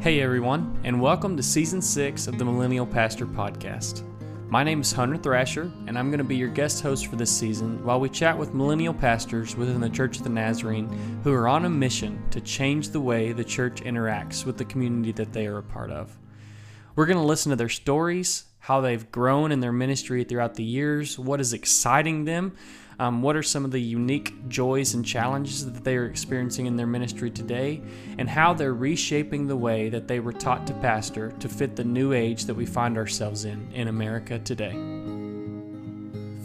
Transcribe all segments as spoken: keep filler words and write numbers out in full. Hey everyone, and welcome to Season six of the Millennial Pastor Podcast. My name is Hunter Thrasher, and I'm going to be your guest host for this season while we chat with millennial pastors within the Church of the Nazarene who are on a mission to change the way the church interacts with the community that they are a part of. We're going to listen to their stories, how they've grown in their ministry throughout the years, what is exciting them, um, what are some of the unique joys and challenges that they are experiencing in their ministry today, and how they're reshaping the way that they were taught to pastor to fit the new age that we find ourselves in in America today.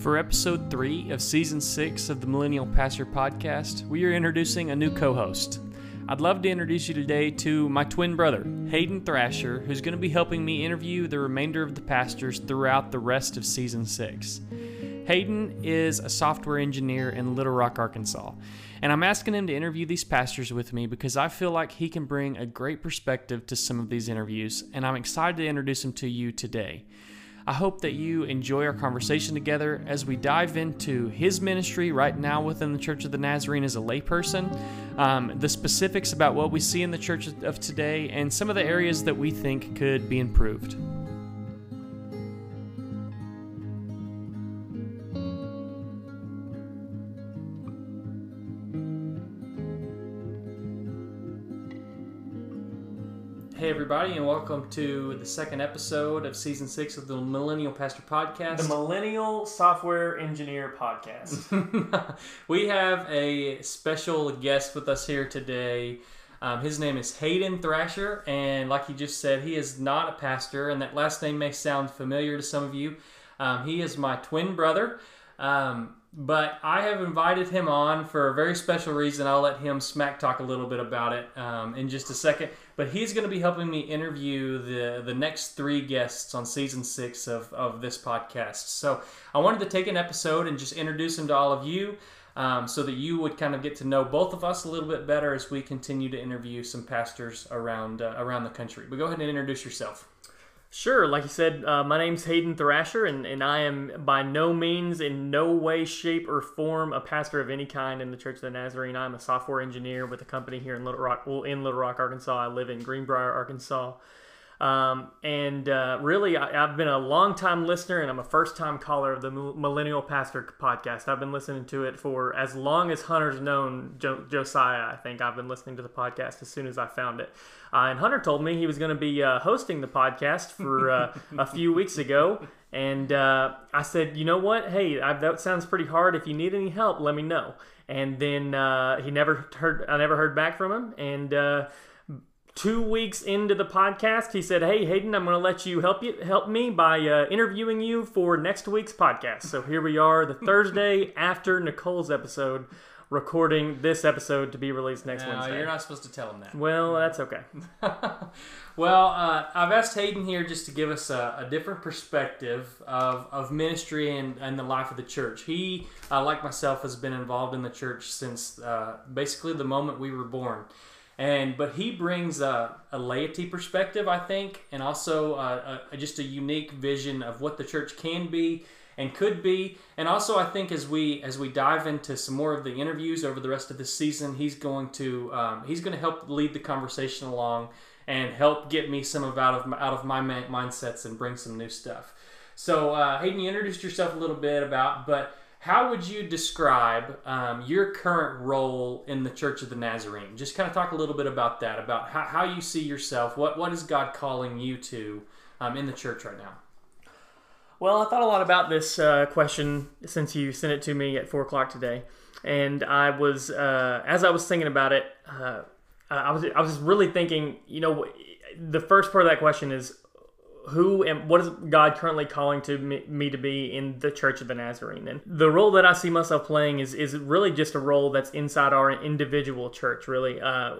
For Episode three of Season six of the Millennial Pastor Podcast, we are introducing a new co-host. I'd love to introduce you today to my twin brother, Hayden Thrasher, who's going to be helping me interview the remainder of the pastors throughout the rest of Season six. Hayden is a software engineer in Little Rock, Arkansas, and I'm asking him to interview these pastors with me because I feel like he can bring a great perspective to some of these interviews, and I'm excited to introduce him to you today. I hope that you enjoy our conversation together as we dive into his ministry right now within the Church of the Nazarene as a layperson, um, the specifics about what we see in the church of today, and some of the areas that we think could be improved. Hey everybody, and welcome to the second episode of Season six of the Millennial Pastor Podcast. The Millennial Software Engineer Podcast. We have a special guest with us here today. Um, his name is Hayden Thrasher, and like you just said, he is not a pastor, and that last name may sound familiar to some of you. Um, he is my twin brother, um, but I have invited him on for a very special reason. I'll let him smack talk a little bit about it um, in just a second. But he's going to be helping me interview the, the next three guests on season six of, of this podcast. So I wanted to take an episode and just introduce him to all of you um, so that you would kind of get to know both of us a little bit better as we continue to interview some pastors around uh, around the country. But go ahead and introduce yourself. Sure. Like you said, uh, my name's Hayden Thrasher, and, and I am by no means, in no way, shape, or form a pastor of any kind in the Church of the Nazarene. I'm a software engineer with a company here in Little Rock, well, in Little Rock, Arkansas. I live in Greenbrier, Arkansas. Um, and uh, really, I, I've been a long-time listener, and I'm a first-time caller of the Millennial Pastor Podcast. I've been listening to it for as long as Hunter's known jo- Josiah, I think. I've been listening to the podcast as soon as I found it. Uh, and Hunter told me he was going to be uh, hosting the podcast for uh, a few weeks ago. And uh, I said, you know what? Hey, I've, that sounds pretty hard. If you need any help, let me know. And then uh, he never heard. I never heard back from him. And uh, two weeks into the podcast, he said, hey, Hayden, I'm going to let you help you help me by uh, interviewing you for next week's podcast. So here we are, the Thursday after Nicole's episode, recording this episode to be released next no, Wednesday. You're not supposed to tell him that. Well, that's okay. Well, uh, I've asked Hayden here just to give us a, a different perspective of, of ministry and, and the life of the church. He, uh, like myself, has been involved in the church since uh, basically the moment we were born. And but he brings a, a laity perspective, I think, and also a, a, just a unique vision of what the church can be and could be. And also I think as we as we dive into some more of the interviews over the rest of the season, he's going to um, he's going to help lead the conversation along and help get me some of out of my, out of my mindsets and bring some new stuff. So uh, Hayden, you introduced yourself a little bit about, but how would you describe um, your current role in the Church of the Nazarene? Just kind of talk a little bit about that, about how, how you see yourself. What what is God calling you to um, in the church right now? Well, I thought a lot about this uh, question since you sent it to me at four o'clock today. And I was, uh, as I was thinking about it, uh, I was I was really thinking, you know, the first part of that question is, who and what is God currently calling to me, me to be in the Church of the Nazarene? And the role that I see myself playing is is really just a role that's inside our individual church, really. Uh,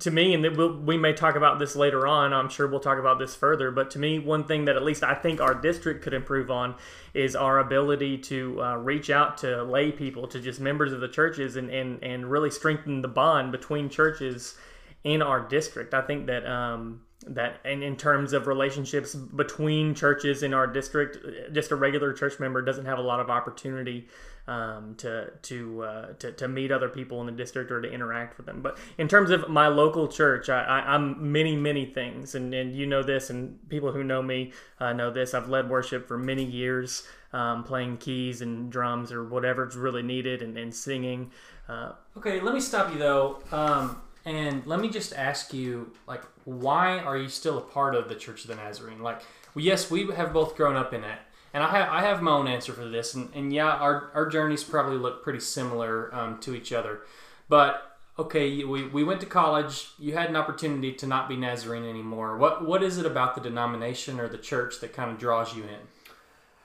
to me, and we'll, we may talk about this later on, I'm sure we'll talk about this further, but to me, one thing that at least I think our district could improve on is our ability to uh, reach out to lay people, to just members of the churches, and, and, and really strengthen the bond between churches in our district. I think that... Um, that and in terms of relationships between churches in our district, just a regular church member doesn't have a lot of opportunity um, to to, uh, to to meet other people in the district or to interact with them. But in terms of my local church, I, I, I'm many, many things. And, and you know this, and people who know me uh, know this. I've led worship for many years, um, playing keys and drums or whatever's really needed, and, and singing. Uh, okay, let me stop you, though. Um, and let me just ask you, like, why are you still a part of the Church of the Nazarene? Like, well, yes, we have both grown up in it. And I have, I have my own answer for this. And, and yeah, our, our journeys probably look pretty similar um, to each other. But, okay, we, we went to college. You had an opportunity to not be Nazarene anymore. What What is it about the denomination or the church that kind of draws you in?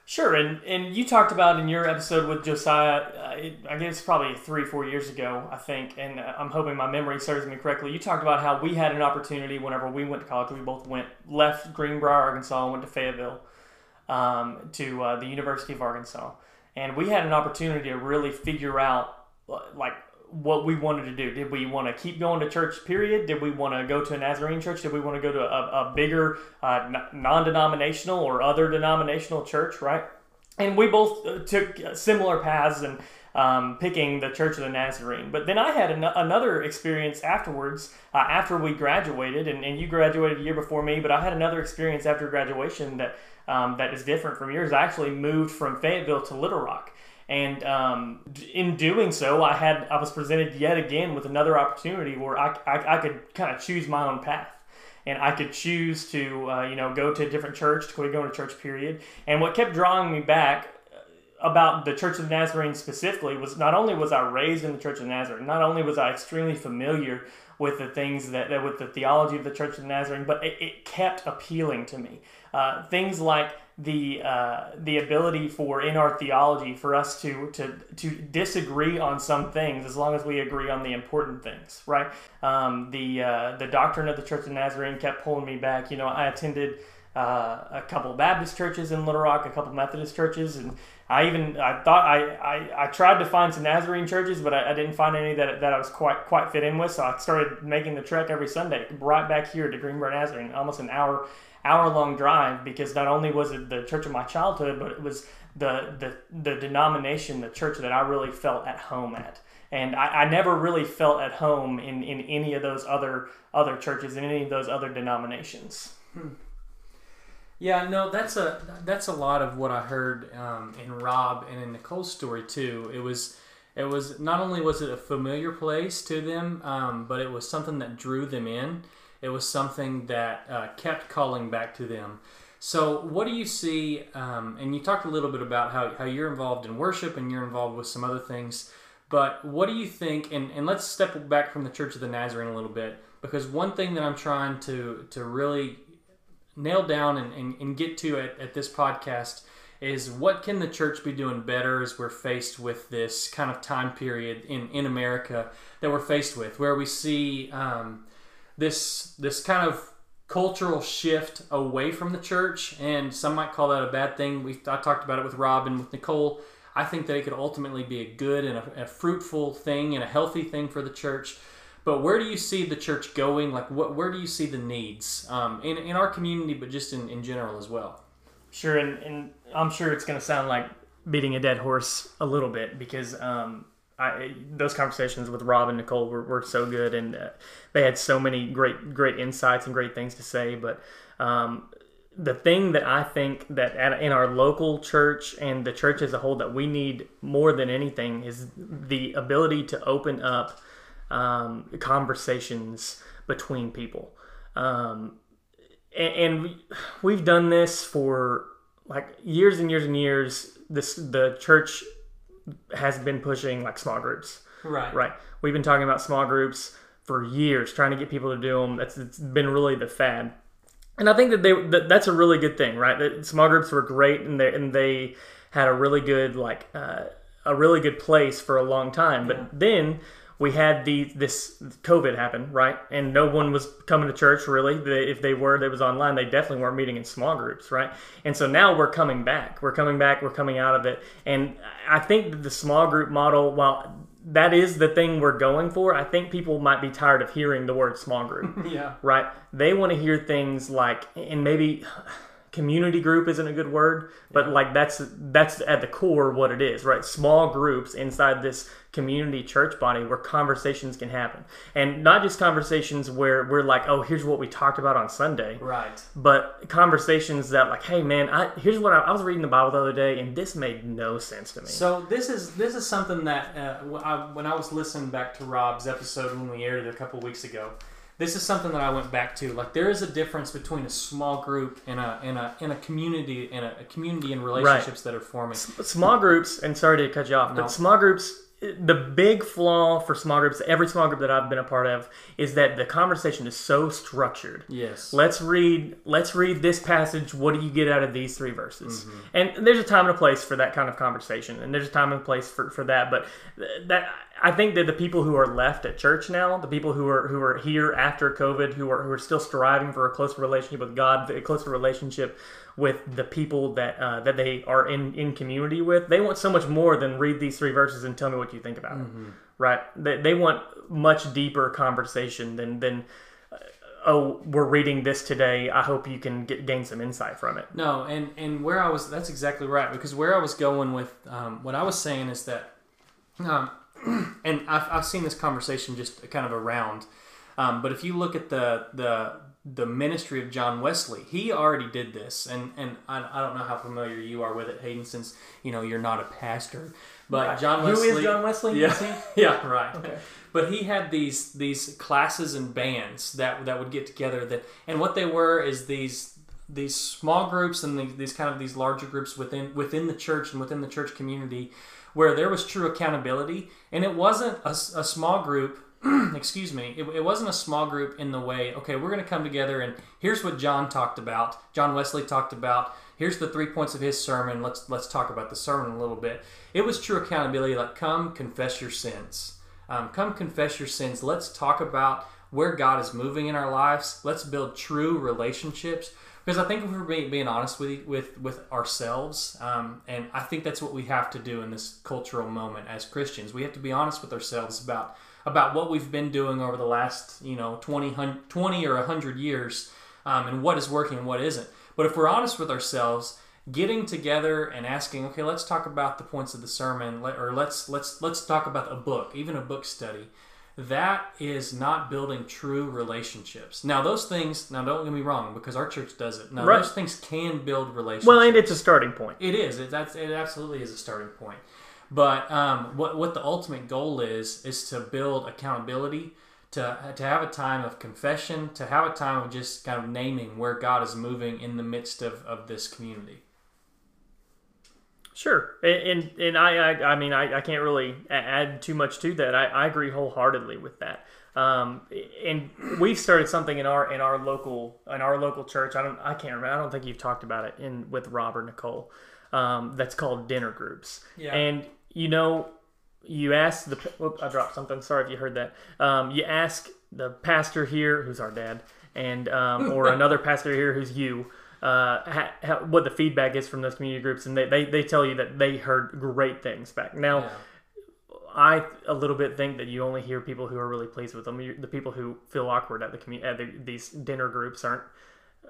Sure, and, and you talked about in your episode with Josiah, uh, it, I guess probably three, four years ago, I think, and I'm hoping my memory serves me correctly. You talked about how we had an opportunity whenever we went to college. We both went, left Greenbrier, Arkansas, and went to Fayetteville, um, to uh, the University of Arkansas. And we had an opportunity to really figure out, like, what we wanted to do. Did we want to keep going to church, period? Did we want to go to a Nazarene church? Did we want to go to a, a bigger uh, non-denominational or other denominational church, right? And we both took similar paths in um, picking the Church of the Nazarene. But then I had an- another experience afterwards, uh, after we graduated, and, and you graduated a year before me, but I had another experience after graduation that, um, that is different from yours. I actually moved from Fayetteville to Little Rock. And um, in doing so, I had I was presented yet again with another opportunity where I, I, I could kind of choose my own path. And I could choose to, uh, you know, go to a different church, to go to church, period. And what kept drawing me back about the Church of the Nazarene specifically was not only was I raised in the Church of the Nazarene, not only was I extremely familiar with the things that, that with the theology of the Church of the Nazarene, but it, it kept appealing to me. Uh, things like the uh, the ability for in our theology for us to to to disagree on some things as long as we agree on the important things, right? Um, the uh, the doctrine of the Church of Nazarene kept pulling me back. You know, I attended uh, a couple Baptist churches in Little Rock, a couple Methodist churches, and I even I thought I, I, I tried to find some Nazarene churches, but I, I didn't find any that that I was quite quite fit in with. So I started making the trek every Sunday right back here to Greenbrier Nazarene, almost an hour. hour-long drive, because not only was it the church of my childhood, but it was the the, the denomination, the church that I really felt at home at. And I, I never really felt at home in, in any of those other other churches, in any of those other denominations. Hmm. Yeah, no, that's a that's a lot of what I heard um, in Rob and in Nicole's story too. It was it was not only was it a familiar place to them, um, but it was something that drew them in. It was something that uh, kept calling back to them. So what do you see, um, and you talked a little bit about how, how you're involved in worship and you're involved with some other things, but what do you think, and, and let's step back from the Church of the Nazarene a little bit, because one thing that I'm trying to, to really nail down and, and, and get to at, at this podcast is what can the church be doing better as we're faced with this kind of time period in, in America that we're faced with, where we see... Um, This this kind of cultural shift away from the church, and some might call that a bad thing. We I talked about it with Rob and with Nicole. I think that it could ultimately be a good and a, a fruitful thing and a healthy thing for the church. But where do you see the church going? Like, what where do you see the needs um, in in our community, but just in, in general as well? Sure, and, and I'm sure it's going to sound like beating a dead horse a little bit because. Um, I, those conversations with Rob and Nicole were, were so good, and uh, they had so many great, great insights and great things to say. But um, the thing that I think that at, in our local church and the church as a whole that we need more than anything is the ability to open up um, conversations between people. Um, and, and we've done this for like years and years and years. This the church. Has been pushing like small groups, right? Right. We've been talking about small groups for years, trying to get people to do them. That's it's been really the fad, and I think that they that, that's a really good thing, right? That small groups were great, and they and they had a really good like uh, a really good place for a long time. But yeah. Then we had the this COVID happen, right? And no one was coming to church really. They, if they were, they was online. They definitely weren't meeting in small groups, right? And so now we're coming back. We're coming back. We're coming out of it. And I think that the small group model, while that is the thing we're going for. I think people might be tired of hearing the word small group. Yeah. Right? They want to hear things like, and maybe community group isn't a good word, but yeah. like that's that's at the core what it is, right? Small groups inside this community church body where conversations can happen. And not just conversations where we're like, oh, here's what we talked about on Sunday. Right. But conversations that like, hey man, I here's what I, I was reading the Bible the other day and this made no sense to me. So this is this is something that uh, I, when I was listening back to Rob's episode when we aired it a couple of weeks ago, this is something that I went back to. Like, there is a difference between a small group and a and a and a community and a, a community and relationships right. that are forming. S- small groups, and sorry to cut you off, no. but small groups. The big flaw for small groups, every small group that I've been a part of, is that the conversation is so structured. Yes. Let's read Let's read this passage. What do you get out of these three verses? Mm-hmm. And there's a time and a place for that kind of conversation, and there's a time and place for, for that. But that I think that the people who are left at church now, the people who are who are here after COVID, who are who are still striving for a closer relationship with God, a closer relationship with the people that uh, that they are in, in community with, they want so much more than read these three verses and tell me what you think about mm-hmm. it, right? They, they want much deeper conversation than, than uh, oh, we're reading this today, I hope you can get, gain some insight from it. No, and, and where I was, that's exactly right, because where I was going with, um, what I was saying is that, um, and I've, I've seen this conversation just kind of around, um, but if you look at the the... the ministry of John Wesley, he already did this, and and I, I don't know how familiar you are with it, Hayden, since you know you're not a pastor, but right. John Wesley, who is John Wesley? Yeah, yeah, right. Okay. But he had these these classes and bands that that would get together, that and what they were is these these small groups and the, these kind of these larger groups within within the church and within the church community, where there was true accountability, and it wasn't a, a small group. Excuse me, it, it wasn't a small group in the way, okay, we're going to come together and here's what John talked about, John Wesley talked about, here's the three points of his sermon, let's let's talk about the sermon a little bit. It was true accountability, like come confess your sins. Um, come confess your sins, let's talk about where God is moving in our lives, let's build true relationships. Because I think if we're being, being honest with, with, with ourselves, um, and I think that's what we have to do in this cultural moment as Christians, we have to be honest with ourselves about about what we've been doing over the last, you know, twenty, twenty or one hundred years, um, and what is working and what isn't. But if we're honest with ourselves, getting together and asking, okay, let's talk about the points of the sermon, or let's let's let's talk about a book, even a book study, that is not building true relationships. Now, those things, now don't get me wrong, because our church does it. Now, right. Those things can build relationships. Well, and it's a starting point. It is. It, that's, it absolutely is a starting point. But um, what what the ultimate goal is is to build accountability, to to have a time of confession, to have a time of just kind of naming where God is moving in the midst of, of this community. Sure, and and, and I, I I mean I, I can't really add too much to that. I, I agree wholeheartedly with that. Um, and we've started something in our in our local in our local church. I don't I can't remember. I don't think you've talked about it in with Rob or Nicole. Um, that's called dinner groups. Yeah. And you know, you ask the, whoop, I dropped something. Sorry if you heard that. Um, you ask the pastor here, who's our dad, and um, or another pastor here, who's you, uh, ha, ha, what the feedback is from those community groups, and they, they, they tell you that they heard great things back. Now, yeah. I a little bit think that you only hear people who are really pleased with them. The people who feel awkward at the community, at the, these dinner groups aren't.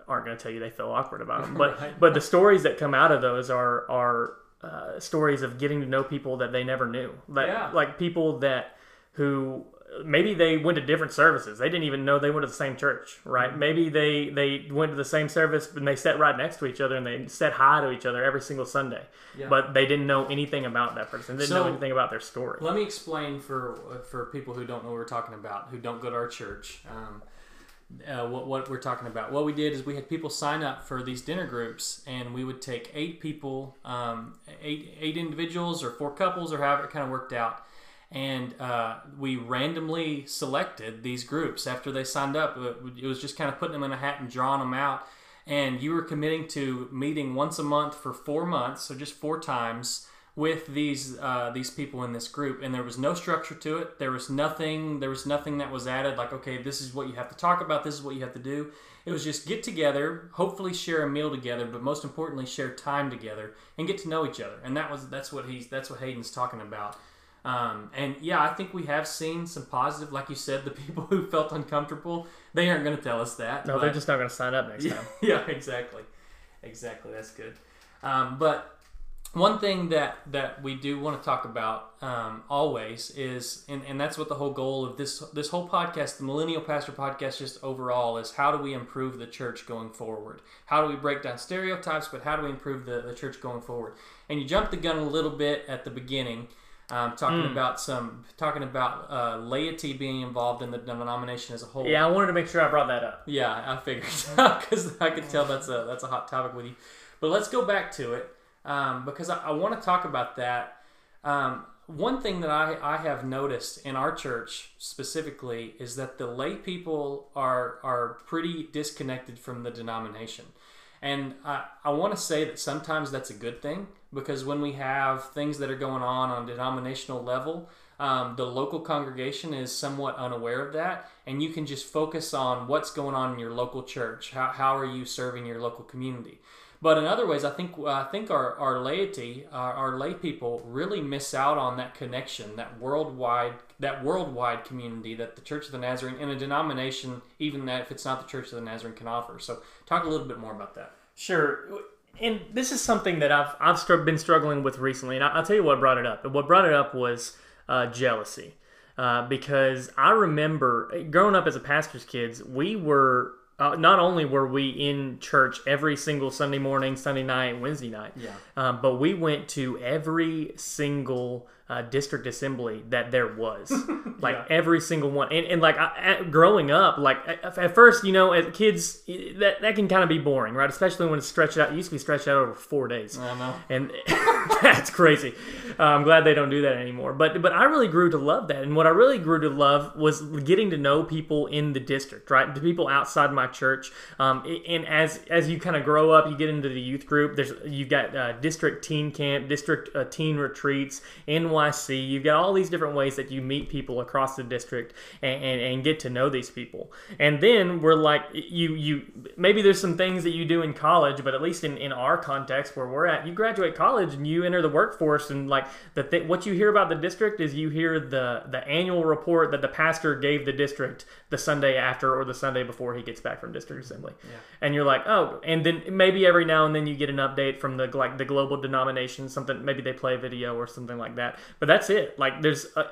aren't going to tell you they feel awkward about them, but right. but the stories that come out of those are are uh, stories of getting to know people that they never knew, like yeah. like people that who maybe they went to different services, they didn't even know they went to the same church, right? Mm-hmm. Maybe they they went to the same service and they sat right next to each other and they said hi to each other every single Sunday, yeah. but they didn't know anything about that person, they didn't so, know anything about their story. Let me explain for for people who don't know what we're talking about, who don't go to our church. Um, Uh, what, what we're talking about. What we did is we had people sign up for these dinner groups, and we would take eight people, um, eight eight individuals or four couples or however it kind of worked out, and uh, we randomly selected these groups after they signed up. It was just kind of putting them in a hat and drawing them out, and you were committing to meeting once a month for four months, so just four times, with these uh, these people in this group, and there was no structure to it. There was nothing. There was nothing that was added. Like, okay, this is what you have to talk about. This is what you have to do. It was just get together, hopefully share a meal together, but most importantly, share time together and get to know each other. And that was that's what he's that's what Hayden's talking about. Um, and yeah, I think we have seen some positive, like you said, the people who felt uncomfortable, they aren't going to tell us that. No, but they're just not going to sign up next yeah, time. Yeah, exactly. Exactly. That's good. Um, but one thing that, that we do want to talk about, um, always is, and, and that's what the whole goal of this, this whole podcast, the Millennial Pastor Podcast, just overall is how do we improve the church going forward? How do we break down stereotypes, but how do we improve the, the church going forward? And you jumped the gun a little bit at the beginning. Um, talking mm. about some, talking about uh, laity being involved in the denomination as a whole. Yeah, I wanted to make sure I brought that up. Yeah, I figured because I could tell that's a that's a hot topic with you. But let's go back to it um, because I, I want to talk about that. Um, one thing that I, I have noticed in our church specifically is that the lay people are are pretty disconnected from the denomination. And I, I want to say that sometimes that's a good thing because when we have things that are going on on a denominational level, um, the local congregation is somewhat unaware of that, and you can just focus on what's going on in your local church. How, how are you serving your local community? But in other ways, I think I think our, our laity, our, our lay people really miss out on that connection, that worldwide that worldwide community that the Church of the Nazarene and a denomination, even that if it's not the Church of the Nazarene, can offer. So talk a little bit more about that. Sure. And this is something that I've, I've been struggling with recently, and I'll tell you what brought it up. What brought it up was uh, jealousy uh, because I remember growing up as a pastor's kids, we were... Uh, not only were we in church every single Sunday morning, Sunday night, Wednesday night, yeah. um, but we went to every single uh, district assembly that there was, like yeah. every single one. And, and like I, at, growing up, like at, at first, you know, as kids, that, that can kind of be boring, right? Especially when it's stretched out. It used to be stretched out over four days. I know. And that's crazy. Uh, I'm glad they don't do that anymore. But but I really grew to love that. And what I really grew to love was getting to know people in the district, right? The people outside my church, um, and as as you kind of grow up, you get into the youth group. There's you've got uh, district teen camp, district uh, teen retreats, N Y C. You've got all these different ways that you meet people across the district and, and, and get to know these people. And then we're like, you you maybe there's some things that you do in college, but at least in, in our context where we're at, you graduate college and you enter the workforce, and like the th- what you hear about the district is you hear the the annual report that the pastor gave the district the Sunday after or the Sunday before he gets back from district assembly. Yeah. And you're like, oh, and then maybe every now and then you get an update from the like the global denomination, something, maybe they play a video or something like that, but that's it. Like there's a,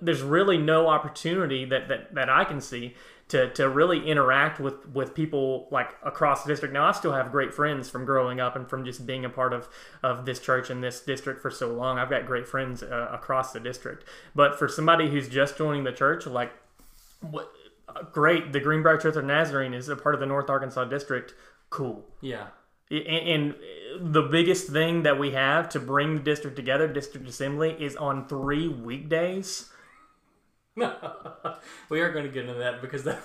there's really no opportunity that that, that I can see to to really interact with with people like across the district. Now I still have great friends from growing up and from just being a part of of this church and this district for so long. I've got great friends uh, across the district, but for somebody who's just joining the church, like what great, the Greenbrier Church of Nazarene is a part of the North Arkansas District. Cool. Yeah. And, and the biggest thing that we have to bring the district together, district assembly, is on three weekdays. We are going to get into that because that,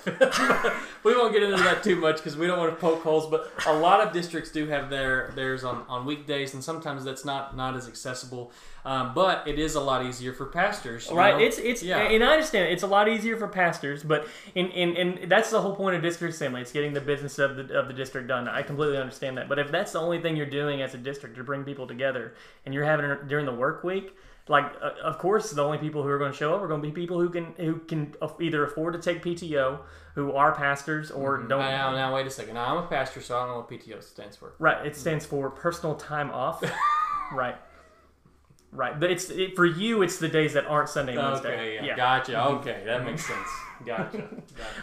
we won't get into that too much because we don't want to poke holes. But a lot of districts do have their theirs on, on weekdays, and sometimes that's not, not as accessible. Um, but it is a lot easier for pastors, right? Know? It's it's yeah. and I understand it's a lot easier for pastors, but in in and that's the whole point of district assembly. It's getting the business of the of the district done. I completely understand that, but if that's the only thing you're doing as a district to bring people together, and you're having it during the work week. Like, uh, of course, the only people who are going to show up are going to be people who can who can either afford to take P T O, who are pastors, or mm-hmm. don't. Now, now, wait a second. Now, I'm a pastor, so I don't know what P T O stands for. Right. It stands for personal time off. Right. Right. But it's it, for you, it's the days that aren't Sunday and Wednesday. Okay, yeah. yeah. Gotcha. Okay. That makes sense. Gotcha. gotcha.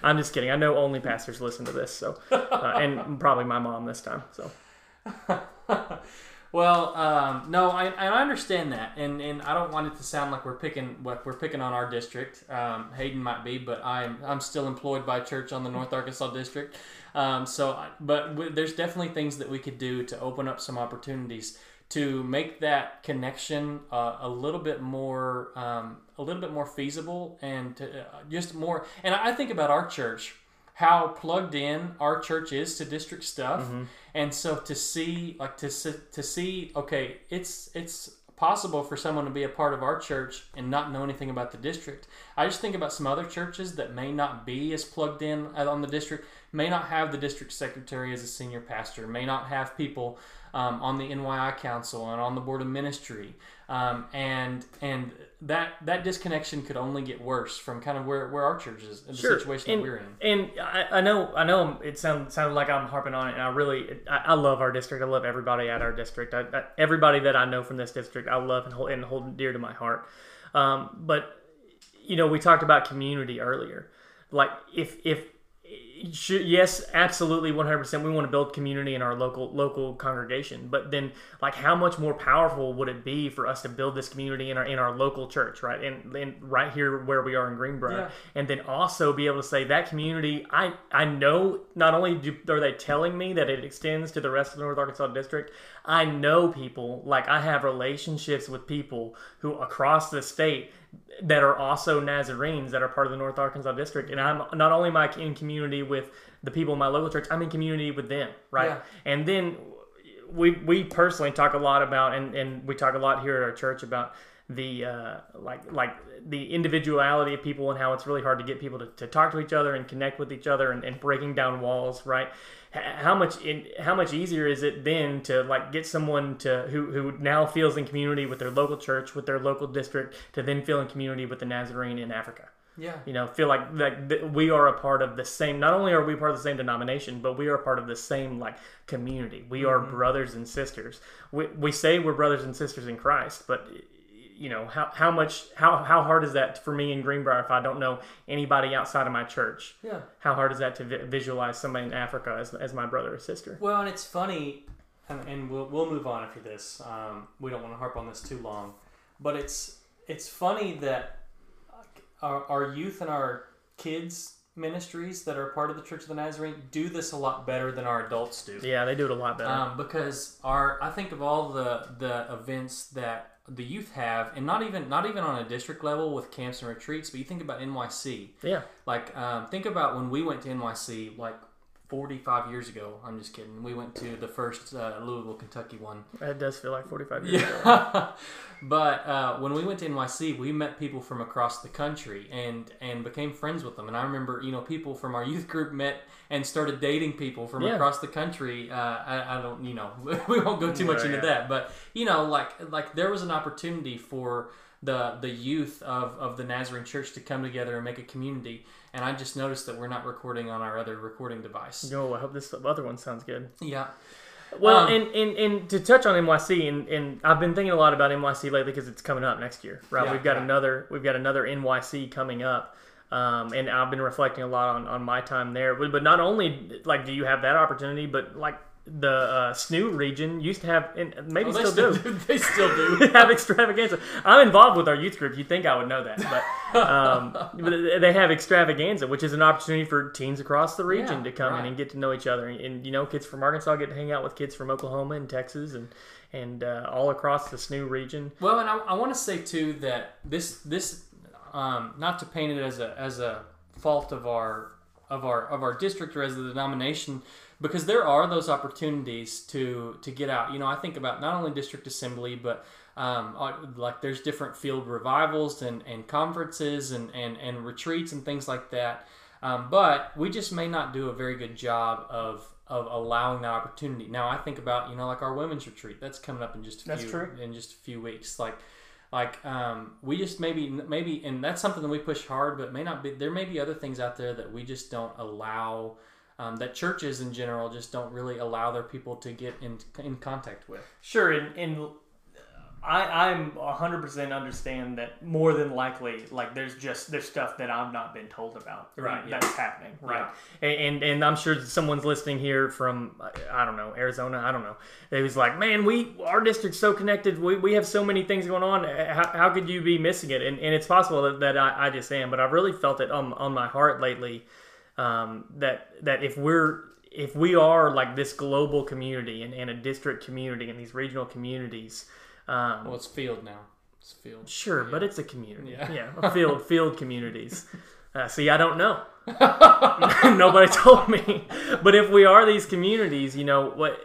I'm just kidding. I know only pastors listen to this, so uh, and probably my mom this time, so. Well, um, no, I, I understand that, and, and I don't want it to sound like we're picking like we're picking on our district. Um, Hayden might be, but I'm I'm still employed by church on the North Arkansas District. Um, so, I, but w- there's definitely things that we could do to open up some opportunities to make that connection uh, a little bit more um, a little bit more feasible and to, uh, just more. And I think about our church. How plugged in our church is to district stuff, mm-hmm. and so to see, like to to see, okay, it's it's possible for someone to be a part of our church and not know anything about the district. I just think about some other churches that may not be as plugged in on the district may not have the district secretary as a senior pastor, may not have people um, on the N Y I council and on the board of ministry. Um, and and that that disconnection could only get worse from kind of where, where our church is, the sure. situation and, that we're in. And I, I know I know it sounds sounded like I'm harping on it, and I really I, I love our district. I love everybody at our district. I, I, everybody that I know from this district, I love and hold and hold dear to my heart. Um, but you know, we talked about community earlier. Like if if yes, absolutely, one hundred percent. We want to build community in our local local congregation, but then, like, how much more powerful would it be for us to build this community in our in our local church, right? And, and right here where we are in Greenbrier, yeah. and then also be able to say that community. I I know not only do, are they telling me that it extends to the rest of the North Arkansas District. I know people, like I have relationships with people who across the state that are also Nazarenes that are part of the North Arkansas District. And I'm not only am I in community with the people in my local church, I'm in community with them, right? Yeah. And then we we personally talk a lot about, and, and we talk a lot here at our church about the uh, like like the individuality of people and how it's really hard to get people to, to talk to each other and connect with each other and, and breaking down walls, right? How much in, how much easier is it then to like get someone to who, who now feels in community with their local church, with their local district, to then feel in community with the Nazarene in Africa? Yeah, you know, feel like like th- we are a part of the same. Not only are we part of the same denomination, but we are part of the same like community. We mm-hmm. are brothers and sisters. We we say we're brothers and sisters in Christ, but you know how how much how how hard is that for me in Greenbrier if I don't know anybody outside of my church? Yeah, how hard is that to vi- visualize somebody in Africa as as my brother or sister? Well, and it's funny, and, and we'll we'll move on after this. Um, we don't want to harp on this too long, but it's it's funny that our, our youth and our kids ministries that are part of the Church of the Nazarene do this a lot better than our adults do. Yeah, they do it a lot better um, because our I think of all the the events that the youth have, and not even not even on a district level with camps and retreats, but you think about N Y C. Yeah. Like, um, think about when we went to N Y C, like, forty-five years ago. I'm just kidding. We went to the first uh, Louisville, Kentucky one. That does feel like forty-five years yeah. ago. But uh, when we went to N Y C, we met people from across the country and, and became friends with them. And I remember, you know, people from our youth group met and started dating people from yeah. across the country. Uh, I, I don't, you know, we won't go too much yeah, into yeah. that. But, you know, like like there was an opportunity for the the youth of, of the Nazarene Church to come together and make a community. And I just noticed that we're not recording on our other recording device. No, I hope this other one sounds good. Yeah. Well, um, and, and, and to touch on N Y C, and, and I've been thinking a lot about N Y C lately because it's coming up next year, right? Yeah, we've got yeah. another we've got another N Y C coming up. Um, and I've been reflecting a lot on, on my time there. But not only like do you have that opportunity, but like the uh, S N U region used to have, and maybe oh, still, still do. do. They still do have extravaganza. I'm involved with our youth group. You'd think I would know that, but um, but they have extravaganza, which is an opportunity for teens across the region yeah, to come right. in and get to know each other. And, and you know, kids from Arkansas get to hang out with kids from Oklahoma and Texas, and and uh, all across the S N U region. Well, and I, I want to say too that this this um, not to paint it as a as a fault of our of our of our district or as the denomination. Because there are those opportunities to, to get out. You know, I think about not only district assembly, but um, like there's different field revivals and, and conferences and, and, and retreats and things like that. Um, but we just may not do a very good job of of allowing that opportunity. Now, I think about, you know, like our women's retreat. That's coming up in just a few, that's true. in just a few weeks. Like, Like um, we just maybe maybe, and that's something that we push hard, but may not be. There may be other things out there that we just don't allow. Um, that churches in general just don't really allow their people to get in in contact with. Sure, and, and I I'm one hundred percent understand that more than likely, like there's just there's stuff that I've not been told about, right? Yeah. That's happening, right? Yeah. And, and and I'm sure someone's listening here from I don't know Arizona, I don't know. It was like, man, we our district's so connected, we, we have so many things going on. How, how could you be missing it? And and it's possible that, that I, I just am, but I've really felt it on on my heart lately. Um, that that if we're if we are like this global community and, and a district community and these regional communities, um, well, it's field now. It's field. Sure, yeah. But it's a community. Yeah, yeah a field field communities. Uh, see, I don't know. Nobody told me. But if we are these communities, you know what.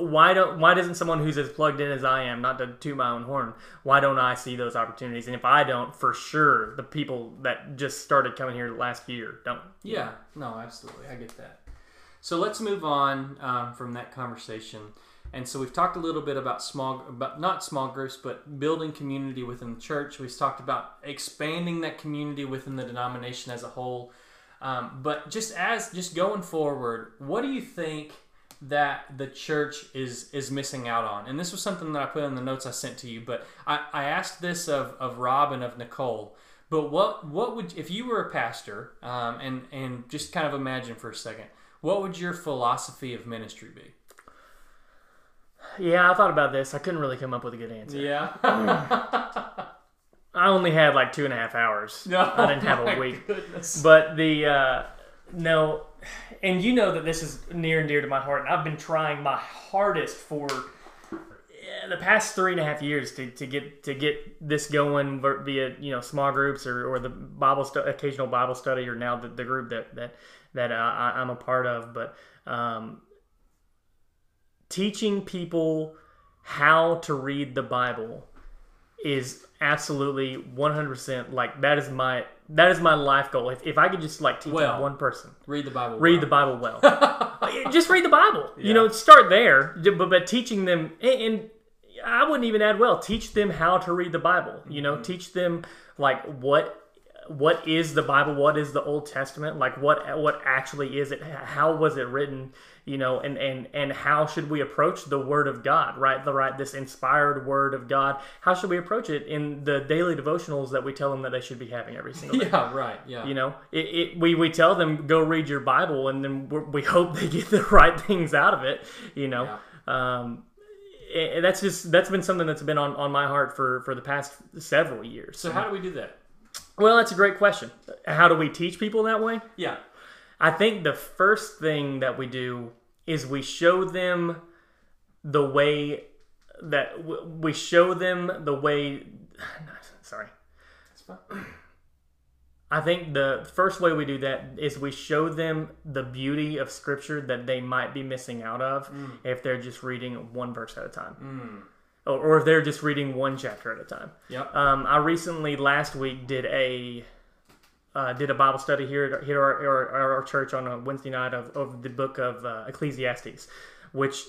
why don't why doesn't someone who's as plugged in as I am, not to toot my own horn, why don't I see those opportunities? And if I don't, for sure, the people that just started coming here last year don't. Yeah, no, absolutely. I get that. So let's move on um, from that conversation. And so we've talked a little bit about small, about not small groups, but building community within the church. We've talked about expanding that community within the denomination as a whole. Um, but just as just going forward, what do you think that the church is is missing out on? And this was something that I put in the notes I sent to you. But I, I asked this of, of Rob and of Nicole. But what what would, if you were a pastor, um, and and just kind of imagine for a second, what would your philosophy of ministry be? Yeah, I thought about this. I couldn't really come up with a good answer. Yeah. I only had like two and a half hours. No, I didn't have a week. Goodness. But the, uh, no, and you know that this is near and dear to my heart, and I've been trying my hardest for the past three and a half years to, to get to get this going via, you know, small groups or, or the Bible stu- occasional Bible study, or now the, the group that, that, that uh, I, I'm a part of. But, um, teaching people how to read the Bible is absolutely one hundred percent like that is my that is my life goal. If if I could just like teach well, one person read the Bible, read well. the Bible well, just read the Bible. Yeah. You know, start there. But but teaching them, and I wouldn't even add well, teach them how to read the Bible. You know, mm-hmm. teach them like what. What is the Bible? What is the Old Testament? Like what what actually is it? How was it written? You know, and, and, and how should we approach the Word of God, right? The right this inspired Word of God. How should we approach it in the daily devotionals that we tell them that they should be having every single day? Yeah, right. Yeah. You know, it, it, we, we tell them, go read your Bible, and then we're, we hope they get the right things out of it, you know. Yeah. Um, it, that's just, that's been something that's been on, on my heart for, for the past several years. So how do we do that? Well, that's a great question. How do we teach people that way? Yeah. I think the first thing that we do is we show them the way that we show them the way. Sorry. That's fine. I think the first way we do that is we show them the beauty of Scripture that they might be missing out of mm. if they're just reading one verse at a time. Mm. Or if they're just reading one chapter at a time. Yep. Um, I recently, last week, did a uh, did a Bible study here at, here at our, our, our church on a Wednesday night of, of the book of uh, Ecclesiastes, which,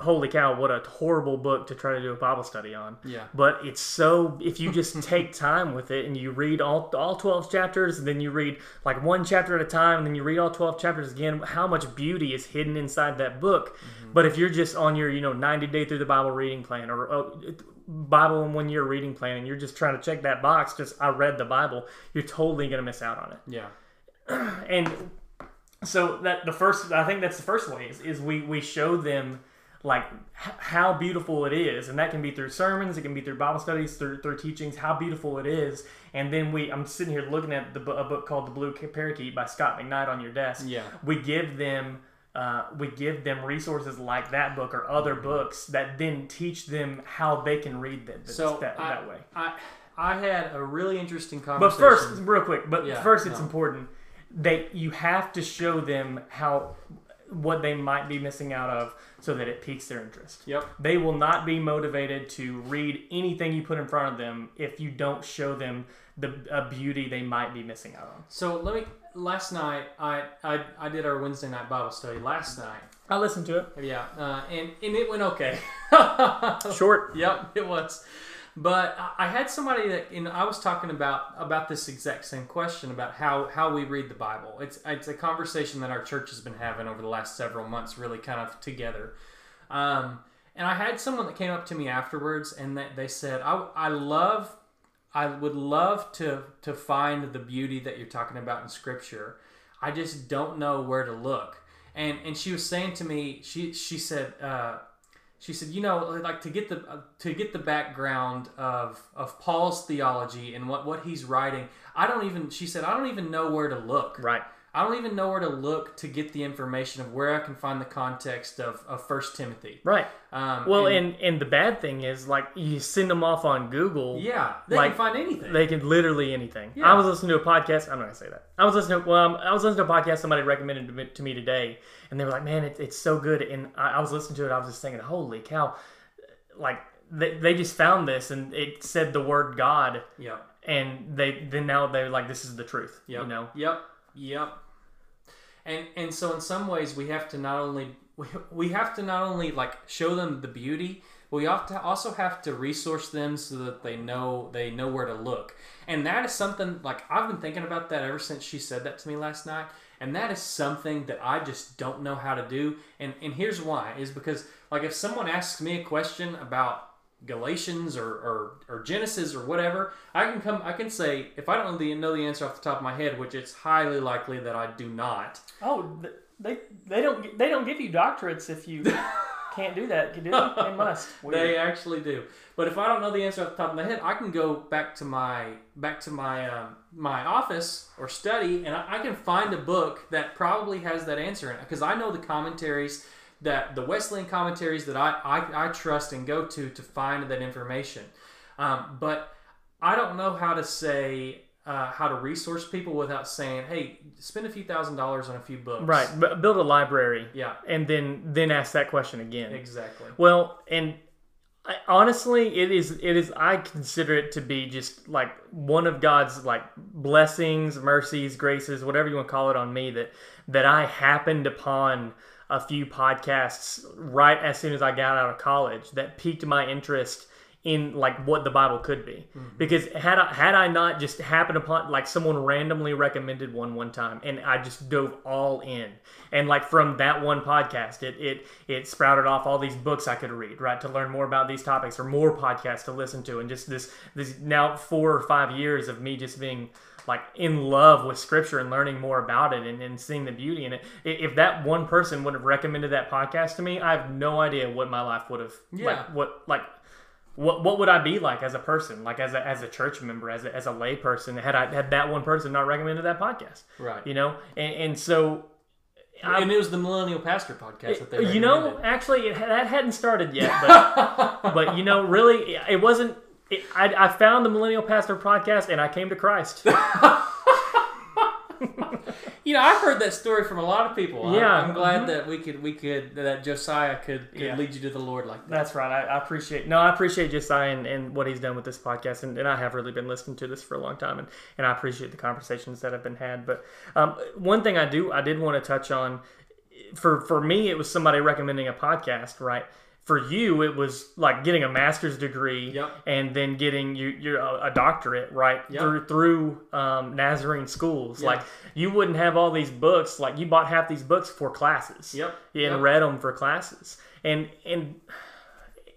holy cow, what a horrible book to try to do a Bible study on. Yeah. But it's so, if you just take time with it and you read all all twelve chapters, and then you read like one chapter at a time, and then you read all twelve chapters again, how much beauty is hidden inside that book. Mm-hmm. But if you're just on your, you know, ninety day through the Bible reading plan, or oh, Bible in one year reading plan, and you're just trying to check that box, just I read the Bible, you're totally going to miss out on it. Yeah. And so that the first, I think that's the first way is, is we, we show them like how beautiful it is, and that can be through sermons, it can be through Bible studies, through through teachings, how beautiful it is. And then we, I'm sitting here looking at the, a book called The Blue Parakeet by Scott McKnight on your desk. Yeah, we give them uh, we give them resources like that book or other books that then teach them how they can read them. So that, I, that way. I I had a really interesting conversation. But first, real quick, but yeah, first it's no. important that you have to show them how. What they might be missing out of, so that it piques their interest. Yep. They will not be motivated to read anything you put in front of them if you don't show them the a beauty they might be missing out on. So let me. Last night, I I, I did our Wednesday night Bible study. Last night, I listened to it. Yeah, uh, and and it went okay. Short. Yep, it was. But I had somebody that, and I was talking about about this exact same question about how, how we read the Bible. It's it's a conversation that our church has been having over the last several months, really kind of together. Um, and I had someone that came up to me afterwards, and that they said, I, I love, I would love to to find the beauty that you're talking about in Scripture. I just don't know where to look. And and she was saying to me, she she said. Uh, She said, you know, like to get the uh, to get the background of of Paul's theology and what, what he's writing, I don't even, she said, I don't even know where to look. Right. I don't even know where to look to get the information of where I can find the context of, of First Timothy. Right. Um, well, and, and and the bad thing is, like, you send them off on Google. Yeah, they like, can find anything. They can literally anything. Yeah. I was listening to a podcast. I'm not going to say that. I was listening to, well, I was listening to a podcast somebody recommended to me today, and they were like, man, it, it's so good. And I, I was listening to it. I was just thinking, holy cow. Like, they, they just found this, and it said the word God. Yeah. And they then now they're like, this is the truth. Yep. You know? Yep. Yep. And and so in some ways we have to not only we, we have to not only like show them the beauty, but we have to also have to resource them so that they know they know where to look. And that is something like I've been thinking about that ever since she said that to me last night. And that is something that I just don't know how to do. And and here's why is because like if someone asks me a question about Galatians or, or or Genesis or whatever, I can come I can say if I don't know the answer off the top of my head, which it's highly likely that I do not. Oh, they they don't they don't give you doctorates if you can't do that. Do they? They must. Weird. They actually do. But if I don't know the answer off the top of my head, I can go back to my back to my um, my office or study, and I, I can find a book that probably has that answer in it because I know the commentaries. That the Wesleyan commentaries that I, I, I trust and go to to find that information. Um, but I don't know how to say, uh, how to resource people without saying, hey, spend a few thousand dollars on a few books. Right, but build a library. Yeah. And then, then ask that question again. Exactly. Well, and I, honestly, it is, it is, I consider it to be just like one of God's like blessings, mercies, graces, whatever you want to call it on me that, that I happened upon a few podcasts right as soon as I got out of college that piqued my interest in like what the Bible could be. Mm-hmm. Because had I, had I not just happened upon like someone randomly recommended one one time and I just dove all in. And like from that one podcast, it, it, it sprouted off all these books I could read, right? To learn more about these topics or more podcasts to listen to. And just this, this now four or five years of me just being like in love with scripture and learning more about it and, and seeing the beauty in it. If that one person would have recommended that podcast to me, I have no idea what my life would have, yeah. like, what, like, what, what would I be like as a person, like as a, as a church member, as a, as a lay person, had I had that one person not recommended that podcast, right? You know? And, and so, and I, it was the Millennial Pastor Podcast that they, you know, actually it, that hadn't started yet, but, but you know, really it wasn't, It, I, I found the Millennial Pastor Podcast, and I came to Christ. You know, I've heard that story from a lot of people. Yeah, I'm, I'm glad mm-hmm. that we could, we could, that Josiah could, could yeah. lead you to the Lord like that. That's right. I, I appreciate. No, I appreciate Josiah and, and what he's done with this podcast, and, and I have really been listening to this for a long time, and, and I appreciate the conversations that have been had. But um, one thing I do, I did want to touch on. For for me, it was somebody recommending a podcast, right? For you, it was like getting a master's degree yep. and then getting you, your a doctorate, right? Yep. Through through um, Nazarene schools. Yep. Like you wouldn't have all these books. Like you bought half these books for classes. Yep. And yep. read them for classes. And and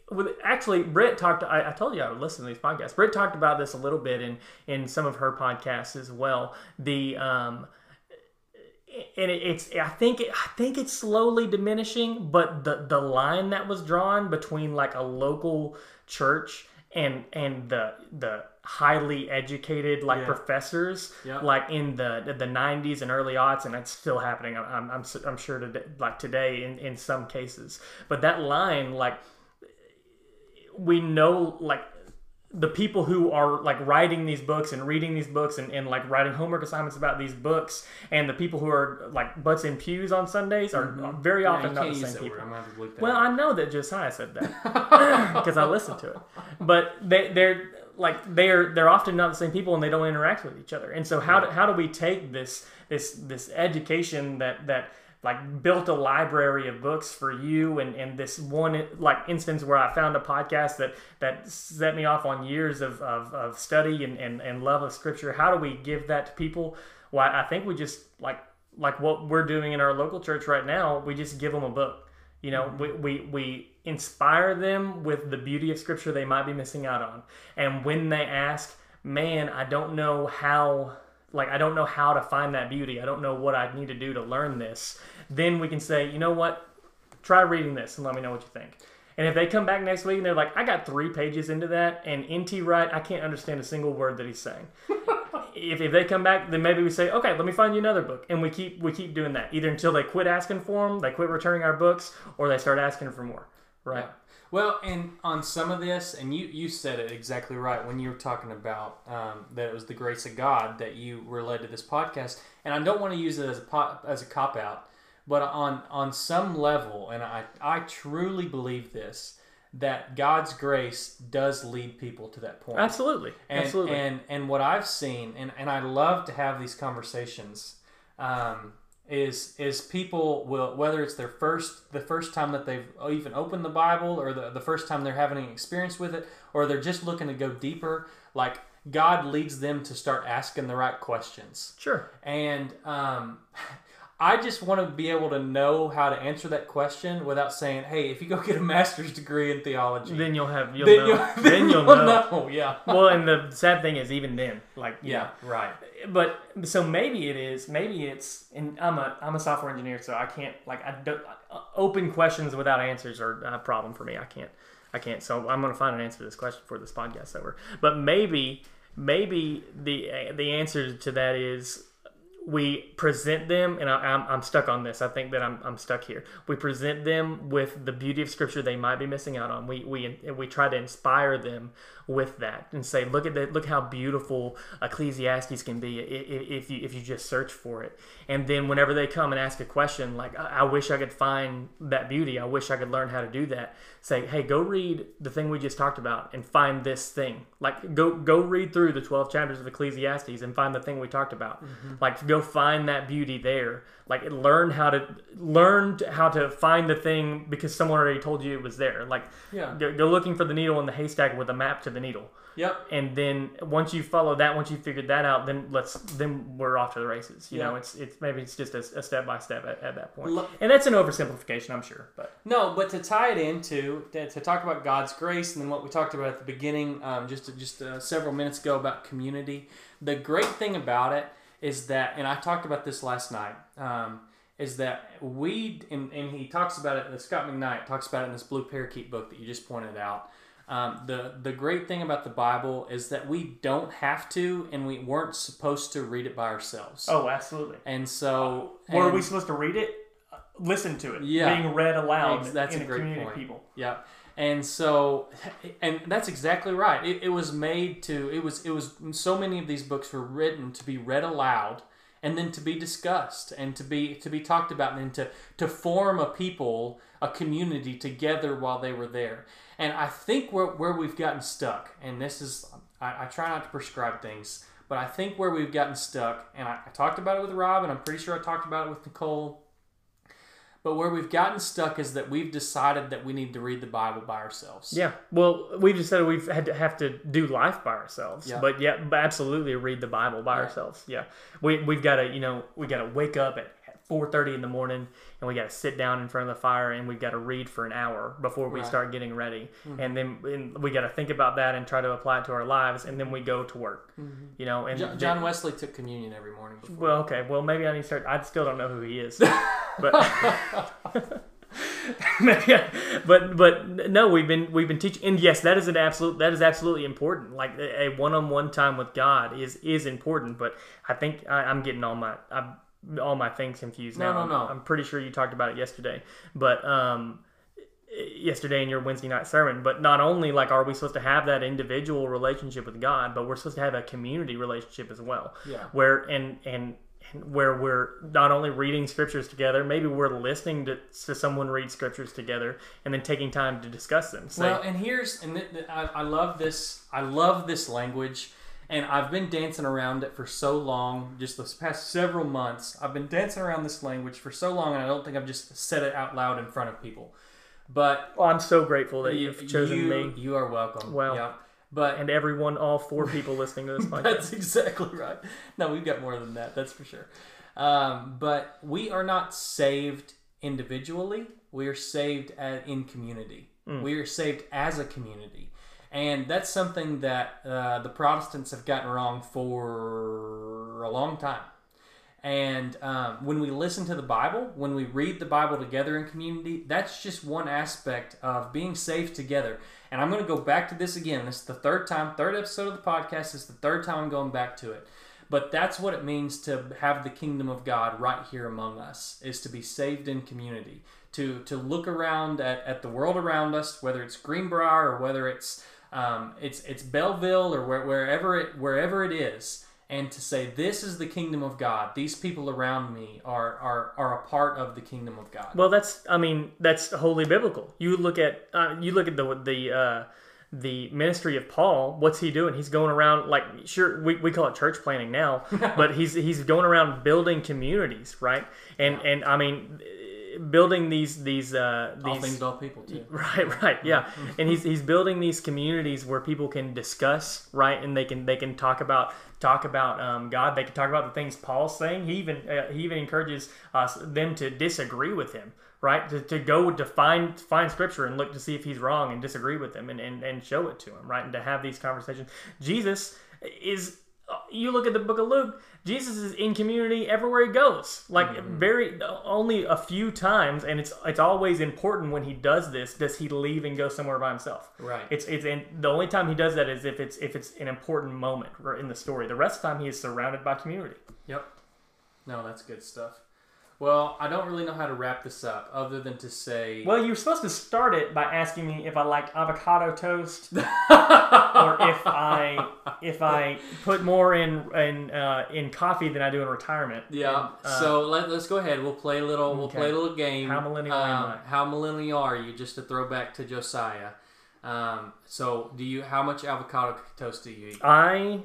with, actually, Britt talked. I, I told you I would listen to these podcasts. Britt talked about this a little bit in in some of her podcasts as well. The um. And it's, I think, it, I think it's slowly diminishing, but the, the line that was drawn between like a local church and and the the highly educated like yeah. professors, yeah. like in the the nineties and early aughts, and that's still happening. I'm I'm I'm sure today, like today in, in some cases, but that line like we know like. The people who are like writing these books and reading these books and, and like writing homework assignments about these books and the people who are like butts in pews on Sundays are mm-hmm. very yeah, often not the same people. Well, out. I know that Josiah said that because I listened to it, but they, they're like they're they're often not the same people and they don't interact with each other. And so how yeah. do, how do we take this this this education that that like built a library of books for you and, and this one like instance where I found a podcast that, that set me off on years of, of, of study and, and, and love of scripture. How do we give that to people? Well, I think we just like, like what we're doing in our local church right now, we just give them a book. You know, mm-hmm. we, we, we inspire them with the beauty of scripture they might be missing out on. And when they ask, man, I don't know how, like, I don't know how to find that beauty. I don't know what I need to do to learn this. Then we can say, you know what? Try reading this and let me know what you think. And if they come back next week and they're like, I got three pages into that, and N T Wright, I can't understand a single word that he's saying. if, if they come back, then maybe we say, okay, let me find you another book. And we keep we keep doing that, either until they quit asking for them, they quit returning our books, or they start asking for more. Right. Yeah. Well, and on some of this, and you, you said it exactly right when you were talking about um, that it was the grace of God that you were led to this podcast. And I don't want to use it as a pop, as a cop-out, but on, on some level, and I, I truly believe this, that God's grace does lead people to that point. Absolutely. And, Absolutely. And, and what I've seen, and, and I love to have these conversations, um, is is people will, whether it's their first the first time that they've even opened the Bible, or the, the first time they're having an experience with it, or they're just looking to go deeper, like God leads them to start asking the right questions. Sure. And um, I just want to be able to know how to answer that question without saying, hey, if you go get a master's degree in theology, then you'll have you'll then know. You'll, then, then you'll, you'll know. know. Yeah. Well, and the sad thing is, even then, like yeah, know, right. But so maybe it is, maybe it's, and I'm a I'm a software engineer, so I can't like I don't open questions without answers are a problem for me. I can't I can't. So I'm gonna find an answer to this question for this podcast over. But maybe maybe the the answer to that is, we present them, and I, I'm, I'm stuck on this. I think that I'm, I'm stuck here. We present them with the beauty of Scripture they might be missing out on. We we we try to inspire them with that and say, look at that, look how beautiful Ecclesiastes can be if you if you just search for it. And then whenever they come and ask a question like, I wish I could find that beauty, I wish I could learn how to do that, say, hey, go read the thing we just talked about and find this thing. Like, go go read through the twelve chapters of Ecclesiastes and find the thing we talked about. Mm-hmm. Like, go find that beauty there. Like, learn how to learn how to find the thing because someone already told you it was there. Like, yeah. go, go looking for the needle in the haystack with a map to the needle. Yep. And then once you follow that, once you figured that out, then let's then we're off to the races. You yeah. know, it's it's maybe it's just a, a step by step at, at that point. L- and that's an oversimplification, I'm sure. But no, but to tie it into to, to talk about God's grace and then what we talked about at the beginning, um, just just uh, several minutes ago about community. The great thing about it is that, and I talked about this last night, um, is that we, and, and he talks about it, Scott McKnight talks about it in this Blue Parakeet book that you just pointed out. Um, the, the great thing about the Bible is that we don't have to, and we weren't supposed to read it by ourselves. Oh, absolutely. And so... Were well, we supposed to read it? Listen to it. Yeah. Being read aloud that's, that's in a, a great community point. Of people. Yeah. And so, and that's exactly right. It, it was made to, it was, it was, so many of these books were written to be read aloud and then to be discussed and to be, to be talked about and to, to form a people, a community together while they were there. And I think where, where we've gotten stuck, and this is, I, I try not to prescribe things, but I think where we've gotten stuck, and I, I talked about it with Rob, and I'm pretty sure I talked about it with Nicole. But where we've gotten stuck is that we've decided that we need to read the Bible by ourselves. Yeah. Well, we've decided we've had to have to do life by ourselves. Yeah. But yeah, absolutely read the Bible by yeah. ourselves. Yeah. We we've got to, you know, we got to wake up at four thirty in the morning and we got to sit down in front of the fire and we've got to read for an hour before we right. start getting ready. Mm-hmm. And then and we got to think about that and try to apply it to our lives, and then we go to work. Mm-hmm. You know, and John, John Wesley took communion every morning before. Well, okay. Well, maybe I need to start. I still don't know who he is. But but but no, we've been we've been teaching, and yes, that is an absolute that is absolutely important. Like a one-on-one time with God is is important. But I think I, I'm getting all my I, all my things confused now. No, no, no. I'm, I'm pretty sure you talked about it yesterday, but um, yesterday in your Wednesday night sermon. But not only like are we supposed to have that individual relationship with God, but we're supposed to have a community relationship as well. Yeah. Where and and. Where we're not only reading scriptures together, maybe we're listening to, to someone read scriptures together, and then taking time to discuss them. So, well, and here's and th- th- I, I love this. I love this language, and I've been dancing around it for so long. Just this past several months, I've been dancing around this language for so long, and I don't think I've just said it out loud in front of people. But well, I'm so grateful that you've chosen you, me. You are welcome. Well. Yeah. But and everyone, all four people listening to this podcast. That's exactly right. No, we've got more than that. That's for sure. Um, but we are not saved individually. We are saved at, in community. Mm. We are saved as a community. And that's something that uh, the Protestants have gotten wrong for a long time. And um, when we listen to the Bible, when we read the Bible together in community, that's just one aspect of being saved together. And I'm going to go back to this again. This is the third time, third episode of the podcast. It's the third time I'm going back to it. But that's what it means to have the kingdom of God right here among us, is to be saved in community, to to look around at, at the world around us, whether it's Greenbrier or whether it's um, it's it's Belleville or where, wherever it wherever it is, and to say, this is the kingdom of God. These people around me are are are a part of the kingdom of God. Well, that's I mean that's wholly biblical. You look at uh, you look at the the. Uh, the ministry of Paul. What's he doing? He's going around, like, sure, we, we call it church planting now, but he's he's going around building communities, right? And yeah. and I mean, building these these uh these, all things, all people too. Right, right, yeah. And he's he's building these communities where people can discuss, right? And they can they can talk about talk about um, God. They can talk about the things Paul's saying. He even uh, he even encourages us uh, them to disagree with him. Right, to, to go to find find scripture and look to see if he's wrong and disagree with him and, and, and show it to him, right? And to have these conversations. Jesus is, you look at the book of Luke, Jesus is in community everywhere he goes. Like mm-hmm. very only a few times, and it's it's always important when he does this. Does he leave and go somewhere by himself? Right. It's it's and the only time he does that is if it's if it's an important moment in the story. The rest of the time he is surrounded by community. Yep. No, that's good stuff. Well, I don't really know how to wrap this up other than to say... Well, you were supposed to start it by asking me if I liked avocado toast or if I if I put more in in, uh, in coffee than I do in retirement. Yeah, and, uh, so let, let's go ahead. We'll play a little, we'll okay. play a little game. How millennial um, am I? How millennial are you? Just a throwback to Josiah. Um, so do you? How much avocado toast do you eat? I...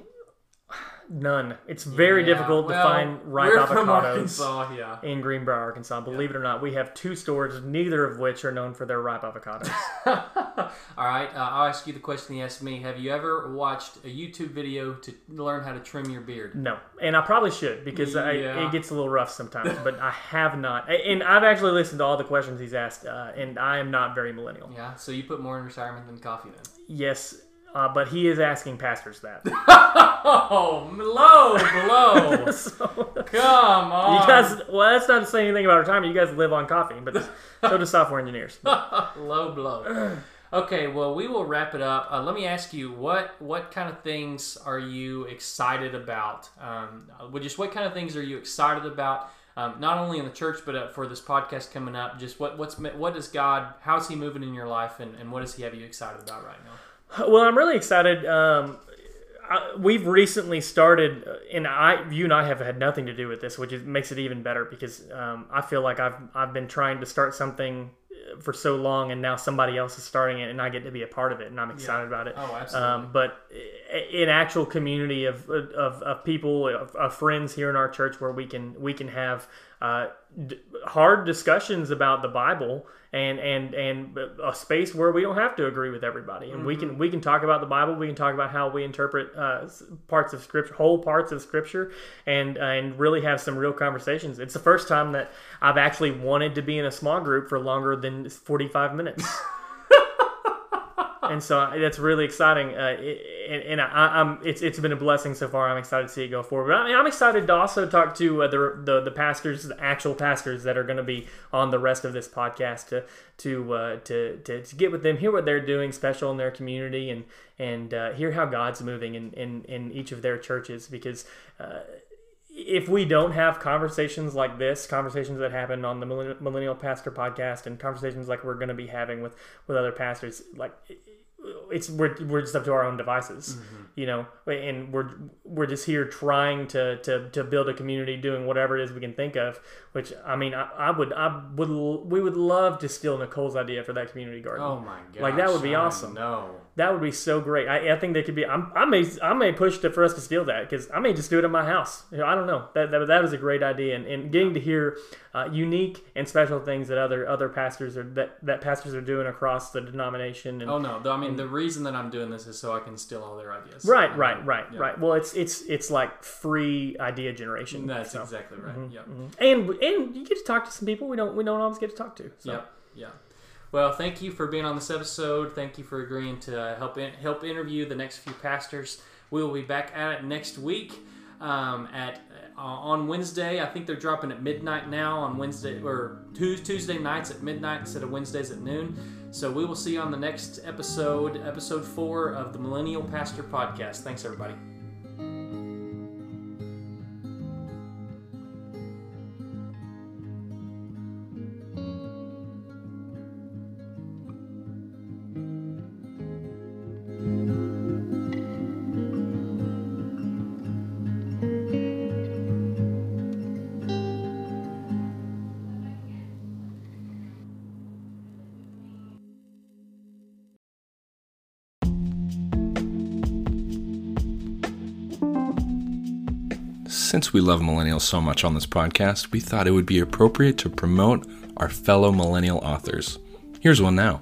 None. It's very yeah. difficult to well, find ripe avocados from Arkansas, yeah. in Greenbrier, Arkansas. Believe yeah. it or not, we have two stores, neither of which are known for their ripe avocados. All right, uh, I'll ask you the question he asked me. Have you ever watched a YouTube video to learn how to trim your beard? No, and I probably should because yeah. I, it gets a little rough sometimes, but I have not. And I've actually listened to all the questions he's asked, uh, and I am not very millennial. Yeah, so you put more in retirement than coffee then? Yes. Uh, but he is asking pastors that. Oh, low blow. So, come on. You guys, well, that's not to say anything about retirement. You guys live on coffee, but so do software engineers. Low blow. Okay, well, we will wrap it up. Uh, let me ask you, what what kind of things are you excited about? Um, just what kind of things are you excited about? Um, not only in the church, but uh, for this podcast coming up. Just what what's what is God? How is He moving in your life, and, and what does He have you excited about right now? Well, I'm really excited. Um, I, we've recently started, and I, you and I have had nothing to do with this, which is, makes it even better because um, I feel like I've I've been trying to start something for so long, and now somebody else is starting it, and I get to be a part of it, and I'm excited yeah. about it. Oh, absolutely. Um, but an actual community of of, of people, of, of friends here in our church, where we can we can have uh, d- hard discussions about the Bible. And, and and a space where we don't have to agree with everybody, and mm-hmm. we can we can talk about the Bible. We can talk about how we interpret uh, parts of scripture, whole parts of scripture, and uh, and really have some real conversations. It's the first time that I've actually wanted to be in a small group for longer than forty-five minutes, and so that's really exciting. Uh, it, and and I, I'm it's it's been a blessing so far. I'm excited to see it go forward. But I mean, I'm excited to also talk to uh, the, the the pastors, the actual pastors that are going to be on the rest of this podcast to to, uh, to to to get with them, hear what they're doing special in their community, and and uh, hear how God's moving in, in, in each of their churches. Because uh, if we don't have conversations like this, conversations that happen on the Millennial Pastor Podcast, and conversations like we're going to be having with, with other pastors, like. It's we're we're just up to our own devices, mm-hmm. you know, and we're we're just here trying to, to, to build a community, doing whatever it is we can think of. Which I mean, I, I would I would we would love to steal Nicole's idea for that community garden. Oh my god! Like that would be awesome. No, that would be so great. I, I think they could be. I'm, I may I may push to for us to steal that because I may just do it in my house. You know, I don't know. That that that was a great idea, and, and getting to hear uh, unique and special things that other other pastors are that, that pastors are doing across the denomination. And, oh no, I mean. The reason that I'm doing this is so I can steal all their ideas. Right, I mean, right, right, yeah. right. Well, it's it's it's like free idea generation. That's so. Exactly right. Mm-hmm, yep. Mm-hmm. And and you get to talk to some people we don't we don't always get to talk to. So. Yep. Yeah. Well, thank you for being on this episode. Thank you for agreeing to help in, help interview the next few pastors. We will be back at it next week um, at uh, on Wednesday. I think they're dropping at midnight now on Wednesday or Tuesday nights at midnight instead of Wednesdays at noon. So we will see you on the next episode, episode four of the Millennial Pastor Podcast. Thanks, everybody. Since we love millennials so much on this podcast, we thought it would be appropriate to promote our fellow millennial authors. Here's one now.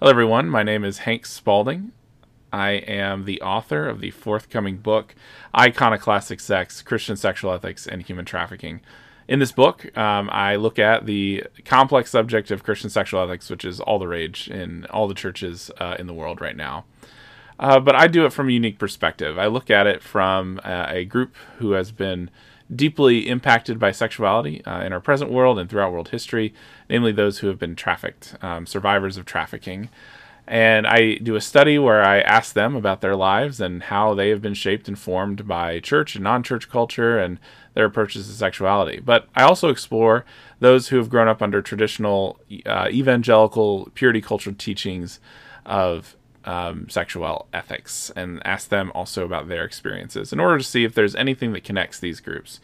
Hello everyone, my name is Hank Spalding. I am the author of the forthcoming book, Iconoclastic Sex, Christian Sexual Ethics, and Human Trafficking. In this book, um, I look at the complex subject of Christian sexual ethics, which is all the rage in all the churches uh, in the world right now. Uh, but I do it from a unique perspective. I look at it from uh, a group who has been deeply impacted by sexuality uh, in our present world and throughout world history, namely those who have been trafficked, um, survivors of trafficking. And I do a study where I ask them about their lives and how they have been shaped and formed by church and non-church culture and their approaches to sexuality. But I also explore those who have grown up under traditional uh, evangelical purity culture teachings of um, sexual ethics and ask them also about their experiences in order to see if there's anything that connects these groups.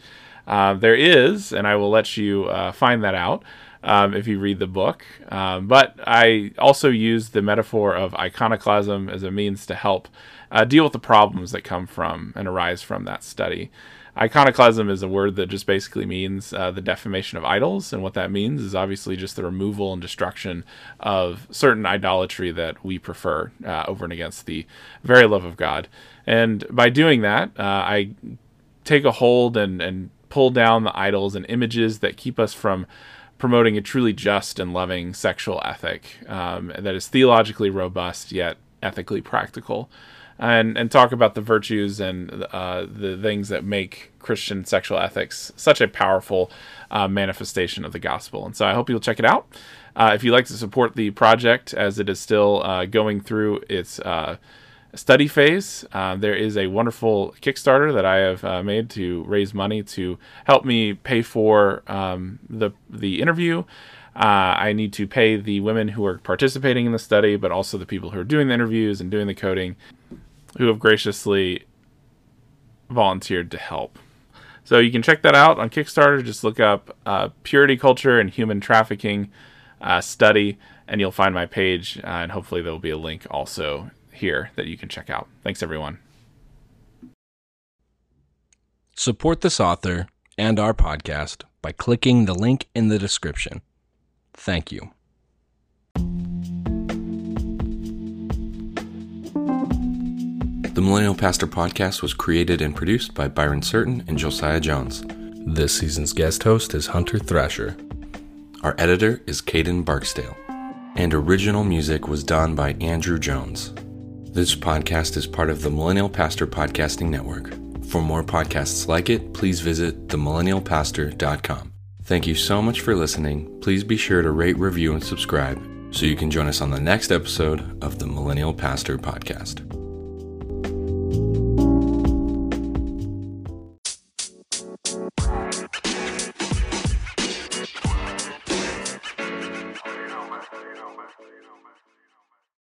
Uh, there is, and I will let you uh, find that out. Um, if you read the book. Um, but I also use the metaphor of iconoclasm as a means to help uh, deal with the problems that come from and arise from that study. Iconoclasm is a word that just basically means uh, the defamation of idols. And what that means is obviously just the removal and destruction of certain idolatry that we prefer uh, over and against the very love of God. And by doing that, uh, I take a hold and, and pull down the idols and images that keep us from promoting a truly just and loving sexual ethic um, that is theologically robust yet ethically practical, and and talk about the virtues and uh, the things that make Christian sexual ethics such a powerful uh, manifestation of the gospel. And so I hope you'll check it out. Uh, if you'd like to support the project as it is still uh, going through its uh, study phase, uh, there is a wonderful Kickstarter that I have uh, made to raise money to help me pay for um, the the interview. Uh, I need to pay the women who are participating in the study, but also the people who are doing the interviews and doing the coding, who have graciously volunteered to help. So you can check that out on Kickstarter. Just look up uh, Purity Culture and Human Trafficking uh, Study, and you'll find my page, uh, and hopefully there will be a link also here that you can check out. Thanks, everyone. Support this author and our podcast by clicking the link in the description. Thank you. The Millennial Pastor Podcast was created and produced by Byron Certain and Josiah Jones. This season's guest host is Hunter Thrasher. Our editor is Caden Barksdale. And original music was done by Andrew Jones. This podcast is part of the Millennial Pastor Podcasting Network. For more podcasts like it, please visit the millennial pastor dot com. Thank you so much for listening. Please be sure to rate, review, and subscribe so you can join us on the next episode of the Millennial Pastor Podcast.